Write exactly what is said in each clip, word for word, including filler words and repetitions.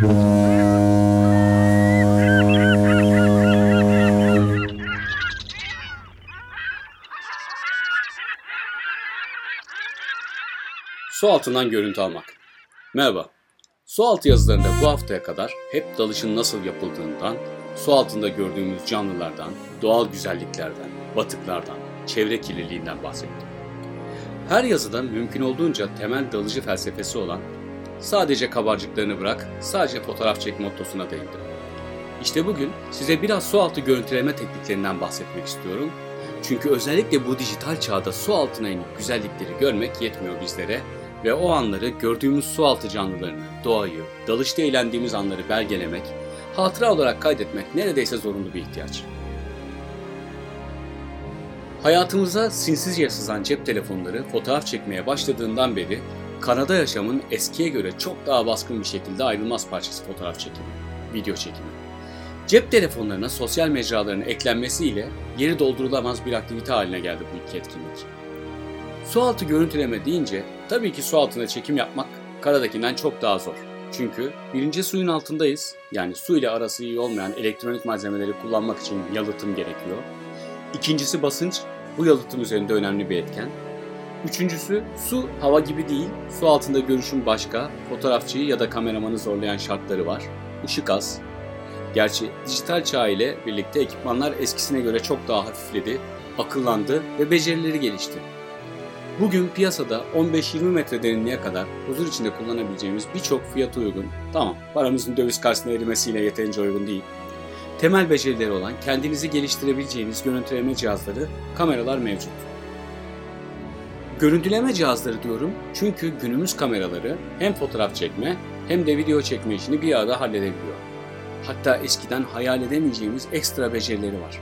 Su altından görüntü almak. Merhaba. Su altı yazılarında bu haftaya kadar hep dalışın nasıl yapıldığından, su altında gördüğümüz canlılardan, doğal güzelliklerden, batıklardan, çevre kirliliğinden bahsettim. Her yazıda mümkün olduğunca temel dalıcı felsefesi olan "sadece kabarcıklarını bırak, sadece fotoğraf çek" mottosuna değindim. İşte bugün size biraz su altı görüntüleme tekniklerinden bahsetmek istiyorum. Çünkü özellikle bu dijital çağda su altına inip güzellikleri görmek yetmiyor bizlere ve o anları, gördüğümüz su altı canlılarını, doğayı, dalışta eğlendiğimiz anları belgelemek, hatıra olarak kaydetmek neredeyse zorunlu bir ihtiyaç. Hayatımıza sinsizce sızan cep telefonları fotoğraf çekmeye başladığından beri Kanada yaşamın eskiye göre çok daha baskın bir şekilde ayrılmaz parçası fotoğraf çekimi, video çekimi. Cep telefonlarına sosyal mecraların eklenmesiyle yeri doldurulamaz bir aktivite haline geldi bu iki etkinlik. Sualtı görüntüleme deyince tabii ki su altında çekim yapmak karadakinden çok daha zor. Çünkü birinci suyun altındayız, yani su ile arası iyi olmayan elektronik malzemeleri kullanmak için yalıtım gerekiyor. İkincisi basınç, bu yalıtım üzerinde önemli bir etken. Üçüncüsü su hava gibi değil, su altında görüşün başka, fotoğrafçıyı ya da kameramanı zorlayan şartları var. Işık az. Gerçi dijital çağ ile birlikte ekipmanlar eskisine göre çok daha hafifledi, akıllandı ve becerileri gelişti. Bugün piyasada on beş yirmi metre derinliğe kadar huzur içinde kullanabileceğimiz birçok fiyata uygun, tamam paramızın döviz karşısında erimesiyle yeterince uygun değil, temel becerileri olan kendinizi geliştirebileceğiniz görüntüleme cihazları, kameralar mevcut. Görüntüleme cihazları diyorum çünkü günümüz kameraları hem fotoğraf çekme hem de video çekme işini bir arada halledebiliyor. Hatta eskiden hayal edemeyeceğimiz ekstra becerileri var.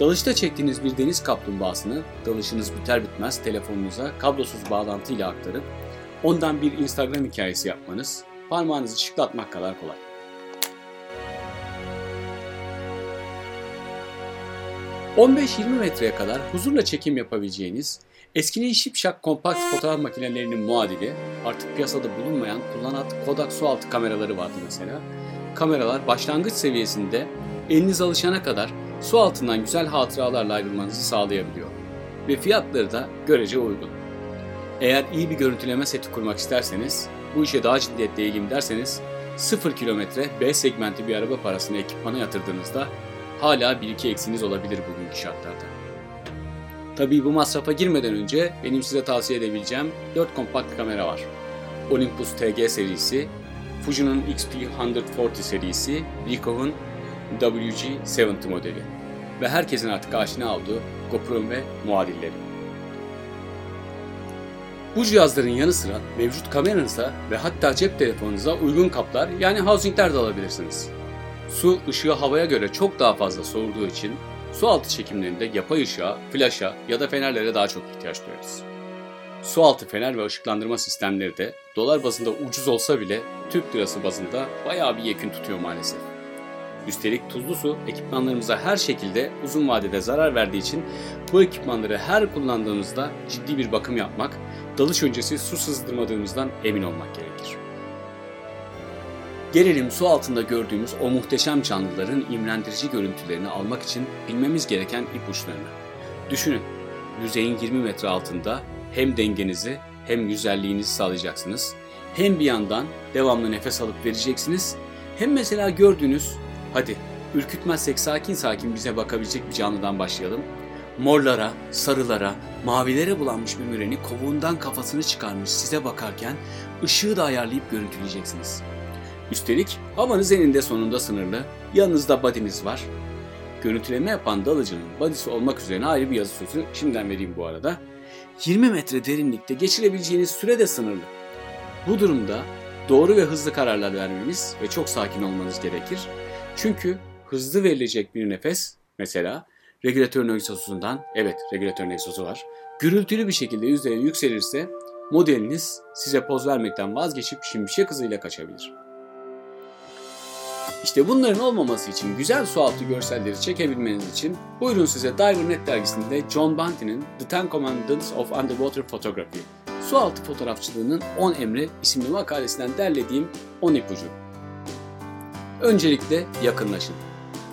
Dalışta çektiğiniz bir deniz kaplumbağasını dalışınız biter bitmez telefonunuza kablosuz bağlantıyla aktarıp ondan bir Instagram hikayesi yapmanız parmağınızı şıklatmak kadar kolay. on beş yirmi metreye kadar huzurla çekim yapabileceğiniz eskinin şipşak kompakt fotoğraf makinelerinin muadili, artık piyasada bulunmayan kullanat Kodak sualtı kameraları vardı mesela. Kameralar başlangıç seviyesinde eliniz alışana kadar su altından güzel hatıralarla ayrılmanızı sağlayabiliyor ve fiyatları da görece uygun. Eğer iyi bir görüntüleme seti kurmak isterseniz, bu işe daha ciddiyetle ilgim derseniz, sıfır kilometre B segmenti bir araba parasını ekipmana yatırdığınızda hala bir iki eksiniz olabilir bugünkü şartlarda. Tabii bu masrafa girmeden önce benim size tavsiye edebileceğim dört kompakt kamera var. Olympus T G serisi, Fuji'nin X P yüz kırk serisi, Ricoh'un W G yetmiş modeli ve herkesin artık aşina olduğu GoPro ve muadilleri. Bu cihazların yanı sıra mevcut kameranıza ve hatta cep telefonunuza uygun kaplar, yani housingler de alabilirsiniz. Su ışığı havaya göre çok daha fazla soğuduğu için su altı çekimlerinde yapay ışığa, flaşa ya da fenerlere daha çok ihtiyaç duyarız. Su altı fener ve ışıklandırma sistemleri de dolar bazında ucuz olsa bile Türk lirası bazında bayağı bir yekün tutuyor maalesef. Üstelik tuzlu su ekipmanlarımıza her şekilde uzun vadede zarar verdiği için bu ekipmanları her kullandığımızda ciddi bir bakım yapmak, dalış öncesi su sızdırmadığımızdan emin olmak gerekir. Gelelim su altında gördüğümüz o muhteşem canlıların imrendirici görüntülerini almak için bilmemiz gereken ipuçlarını. Düşünün, yüzeyin yirmi metre altında hem dengenizi hem güzelliğinizi sağlayacaksınız, hem bir yandan devamlı nefes alıp vereceksiniz, hem mesela gördüğünüz, hadi ürkütmezsek sakin sakin bize bakabilecek bir canlıdan başlayalım. Morlara, sarılara, mavilere bulanmış bir müreni kovuğundan kafasını çıkarmış size bakarken ışığı da ayarlayıp görüntüleyeceksiniz. Üstelik havanız eninde sonunda sınırlı, yanınızda body'niz var. Görüntüleme yapan dalıcının body'si olmak üzere ayrı bir yazı sözü şimdiden vereyim bu arada. yirmi metre derinlikte geçirebileceğiniz süre de sınırlı. Bu durumda doğru ve hızlı kararlar vermemiz ve çok sakin olmanız gerekir. Çünkü hızlı verilecek bir nefes, mesela regülatörün egzosundan, evet regülatörün egzosu var, gürültülü bir şekilde yüzeye yükselirse modeliniz size poz vermekten vazgeçip şimşek hızıyla kaçabilir. İşte bunların olmaması için, güzel sualtı görselleri çekebilmeniz için buyurun size DiverNet dergisinde John Bantin'in The Ten Commandments of Underwater Photography, Sualtı Fotoğrafçılığının on Emri isimli makalesinden derlediğim on ipucu. Öncelikle yakınlaşın.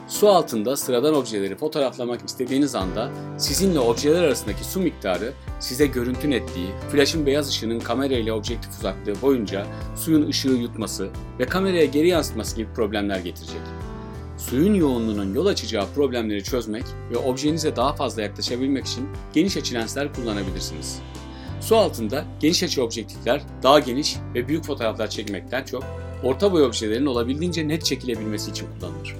Su altında sıradan objeleri fotoğraflamak istediğiniz anda sizinle objeler arasındaki su miktarı size görüntü netliği, flaşın beyaz ışığının kamera ile objektif uzaklığı boyunca suyun ışığı yutması ve kameraya geri yansıtması gibi problemler getirecek. Suyun yoğunluğunun yol açacağı problemleri çözmek ve objenize daha fazla yaklaşabilmek için geniş açı lensler kullanabilirsiniz. Su altında geniş açı objektifler daha geniş ve büyük fotoğraflar çekmekten çok, orta boy objelerin olabildiğince net çekilebilmesi için kullanılır.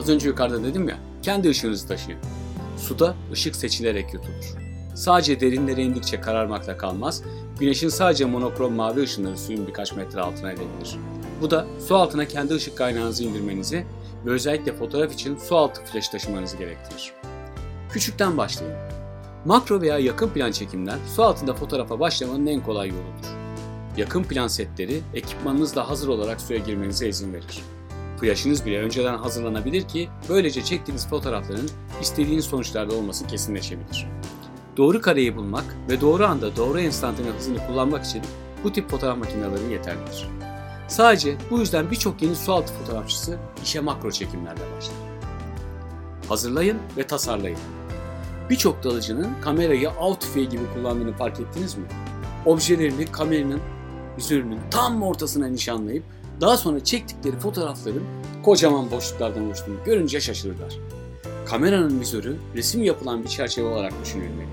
Az önce yukarıda dedim ya, kendi ışığınızı taşıyın. Suda ışık seçilerek yutulur. Sadece derinlere indikçe kararmakla kalmaz, güneşin sadece monokrom mavi ışınları suyun birkaç metre altına inebilir. Bu da su altına kendi ışık kaynağınızı indirmenizi ve özellikle fotoğraf için su altı flaş taşımanızı gerektirir. Küçükten başlayın. Makro veya yakın plan çekimler su altında fotoğrafa başlamanın en kolay yoludur. Yakın plan setleri ekipmanınızla hazır olarak suya girmenize izin verir. Flaşınız bile önceden hazırlanabilir ki böylece çektiğiniz fotoğrafların istediğiniz sonuçlarda olması kesinleşebilir. Doğru kareyi bulmak ve doğru anda doğru enstantane hızını kullanmak için bu tip fotoğraf makineleri yeterlidir. Sadece bu yüzden birçok yeni sualtı fotoğrafçısı işe makro çekimlerle başlar. Hazırlayın ve tasarlayın. Birçok dalıcının kamerayı av tüfeği gibi kullandığını fark ettiniz mi? Objelerini kameranın üzerinin tam ortasına nişanlayıp daha sonra çektikleri fotoğrafların kocaman boşluklardan oluştuğunu görünce şaşırırlar. Kameranın vizörü resim yapılan bir çerçeve olarak düşünülmeli.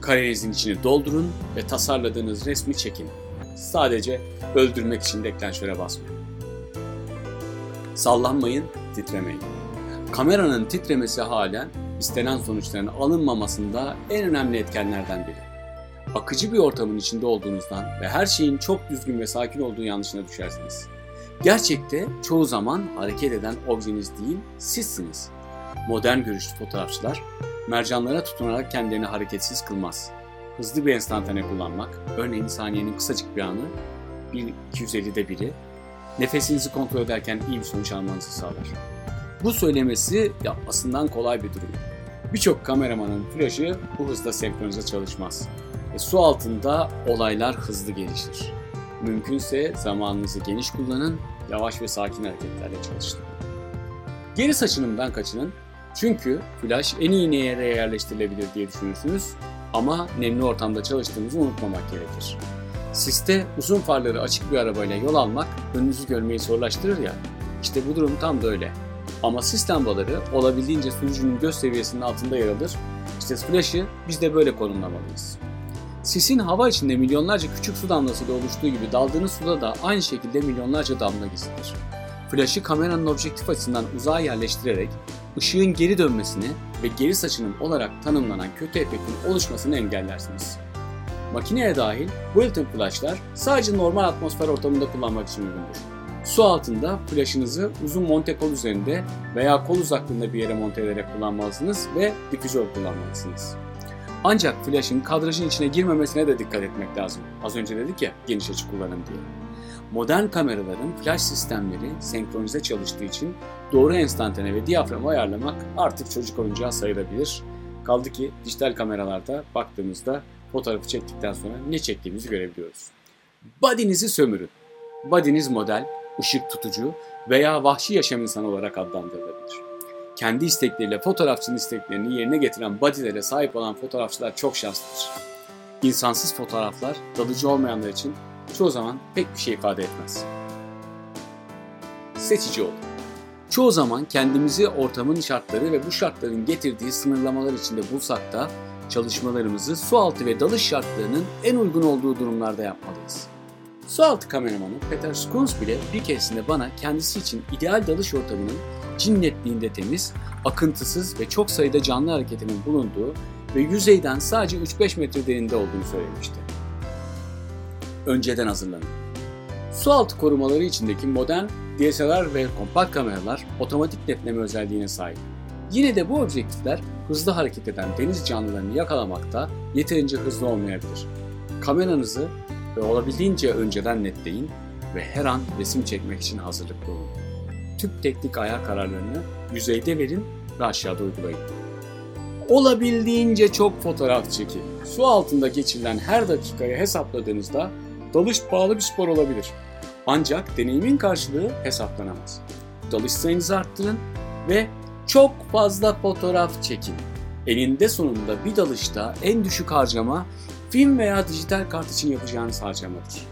Karenizin içini doldurun ve tasarladığınız resmi çekin. Sadece öldürmek için deklanşöre basmayın. Sallanmayın, titremeyin. Kameranın titremesi halen istenen sonuçların alınmamasında en önemli etkenlerden biri. Akıcı bir ortamın içinde olduğunuzdan ve her şeyin çok düzgün ve sakin olduğu yanlışına düşersiniz. Gerçekte çoğu zaman hareket eden objeniz değil, sizsiniz. Modern görüşlü fotoğrafçılar mercanlara tutunarak kendilerini hareketsiz kılmaz. Hızlı bir enstantane kullanmak, örneğin saniyenin kısacık bir anı, iki yüz ellide biri, nefesinizi kontrol ederken iyi bir sonuç almanızı sağlar. Bu söylemesi yapmasından kolay bir durum. Birçok kameramanın flaşı bu hızda senkronize çalışmaz. Ve su altında olaylar hızlı gelişir. Mümkünse zamanınızı geniş kullanın, yavaş ve sakin hareketlerle çalışın. Geri saçınımdan kaçının, çünkü flaş en iyi yere yerleştirilebilir diye düşünürsünüz. Ama nemli ortamda çalıştığınızı unutmamak gerekir. Siste uzun farları açık bir arabayla yol almak önünüzü görmeyi zorlaştırır ya, işte bu durum tam da öyle. Ama sis lambaları olabildiğince sürücünün göz seviyesinin altında yer alır, işte flaşı biz de böyle konumlamalıyız. Sisin hava içinde milyonlarca küçük su damlasıyla oluştuğu gibi daldığınız suda da aynı şekilde milyonlarca damla gizlidir. Flaşı kameranın objektif açısından uzağa yerleştirerek ışığın geri dönmesini ve geri saçınım olarak tanımlanan kötü efektin oluşmasını engellersiniz. Makineye dahil built-in flaşlar sadece normal atmosfer ortamında kullanmak için uygundur. Su altında flaşınızı uzun monte kol üzerinde veya kol uzaklığında bir yere monte ederek kullanmalısınız ve difüzör kullanmalısınız. Ancak flaşın kadrajın içine girmemesine de dikkat etmek lazım. Az önce dedik ya, geniş açı kullanın diye. Modern kameraların flash sistemleri senkronize çalıştığı için doğru enstantane ve diyaframı ayarlamak artık çocuk oyuncağı sayılabilir. Kaldı ki dijital kameralarda baktığımızda fotoğrafı çektikten sonra ne çektiğimizi görebiliyoruz. Body'nizi sömürün. Body'niz model, ışık tutucu veya vahşi yaşam insanı olarak adlandırılabilir. Kendi istekleriyle fotoğrafçının isteklerini yerine getiren body'lere sahip olan fotoğrafçılar çok şanslıdır. İnsansız fotoğraflar dalıcı olmayanlar için çoğu zaman pek bir şey ifade etmez. Seçici olun. Çoğu zaman kendimizi ortamın şartları ve bu şartların getirdiği sınırlamalar içinde bulsak da çalışmalarımızı sualtı ve dalış şartlarının en uygun olduğu durumlarda yapmalıyız. Sualtı kameramanı Peter Skunz bile bir keresinde bana kendisi için ideal dalış ortamının cin netliğinde temiz, akıntısız ve çok sayıda canlı hareketinin bulunduğu ve yüzeyden sadece üç beş metre derinde olduğunu söylemişti. Önceden hazırlanın. Sualtı korumaları içindeki modern D S L R ve kompakt kameralar otomatik netleme özelliğine sahip. Yine de bu objektifler hızlı hareket eden deniz canlılarını yakalamakta yeterince hızlı olmayabilir. Kameranızı ve olabildiğince önceden netleyin ve her an resim çekmek için hazırlıklı olun. Tüp teknik ayar kararlarını yüzeyde verin ve aşağıda uygulayın. Olabildiğince çok fotoğraf çekin. Su altında geçirilen her dakikayı hesapladığınızda dalış pahalı bir spor olabilir. Ancak deneyimin karşılığı hesaplanamaz. Dalış sayınızı arttırın ve çok fazla fotoğraf çekin. Elinde sonunda bir dalışta en düşük harcama film veya dijital kart için yapacağınız harcamadır.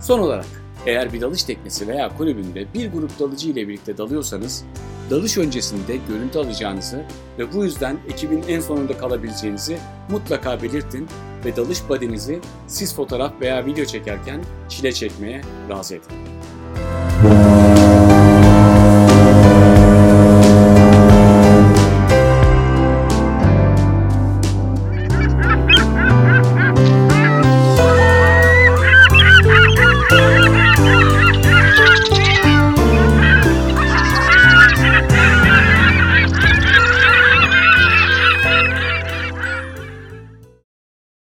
Son olarak, eğer bir dalış teknesi veya kulübünde bir grup dalıcı ile birlikte dalıyorsanız, dalış öncesinde görüntü alacağınızı ve bu yüzden ekibin en sonunda kalabileceğinizi mutlaka belirtin ve dalış buddy'nizi siz fotoğraf veya video çekerken çile çekmeye razı edin.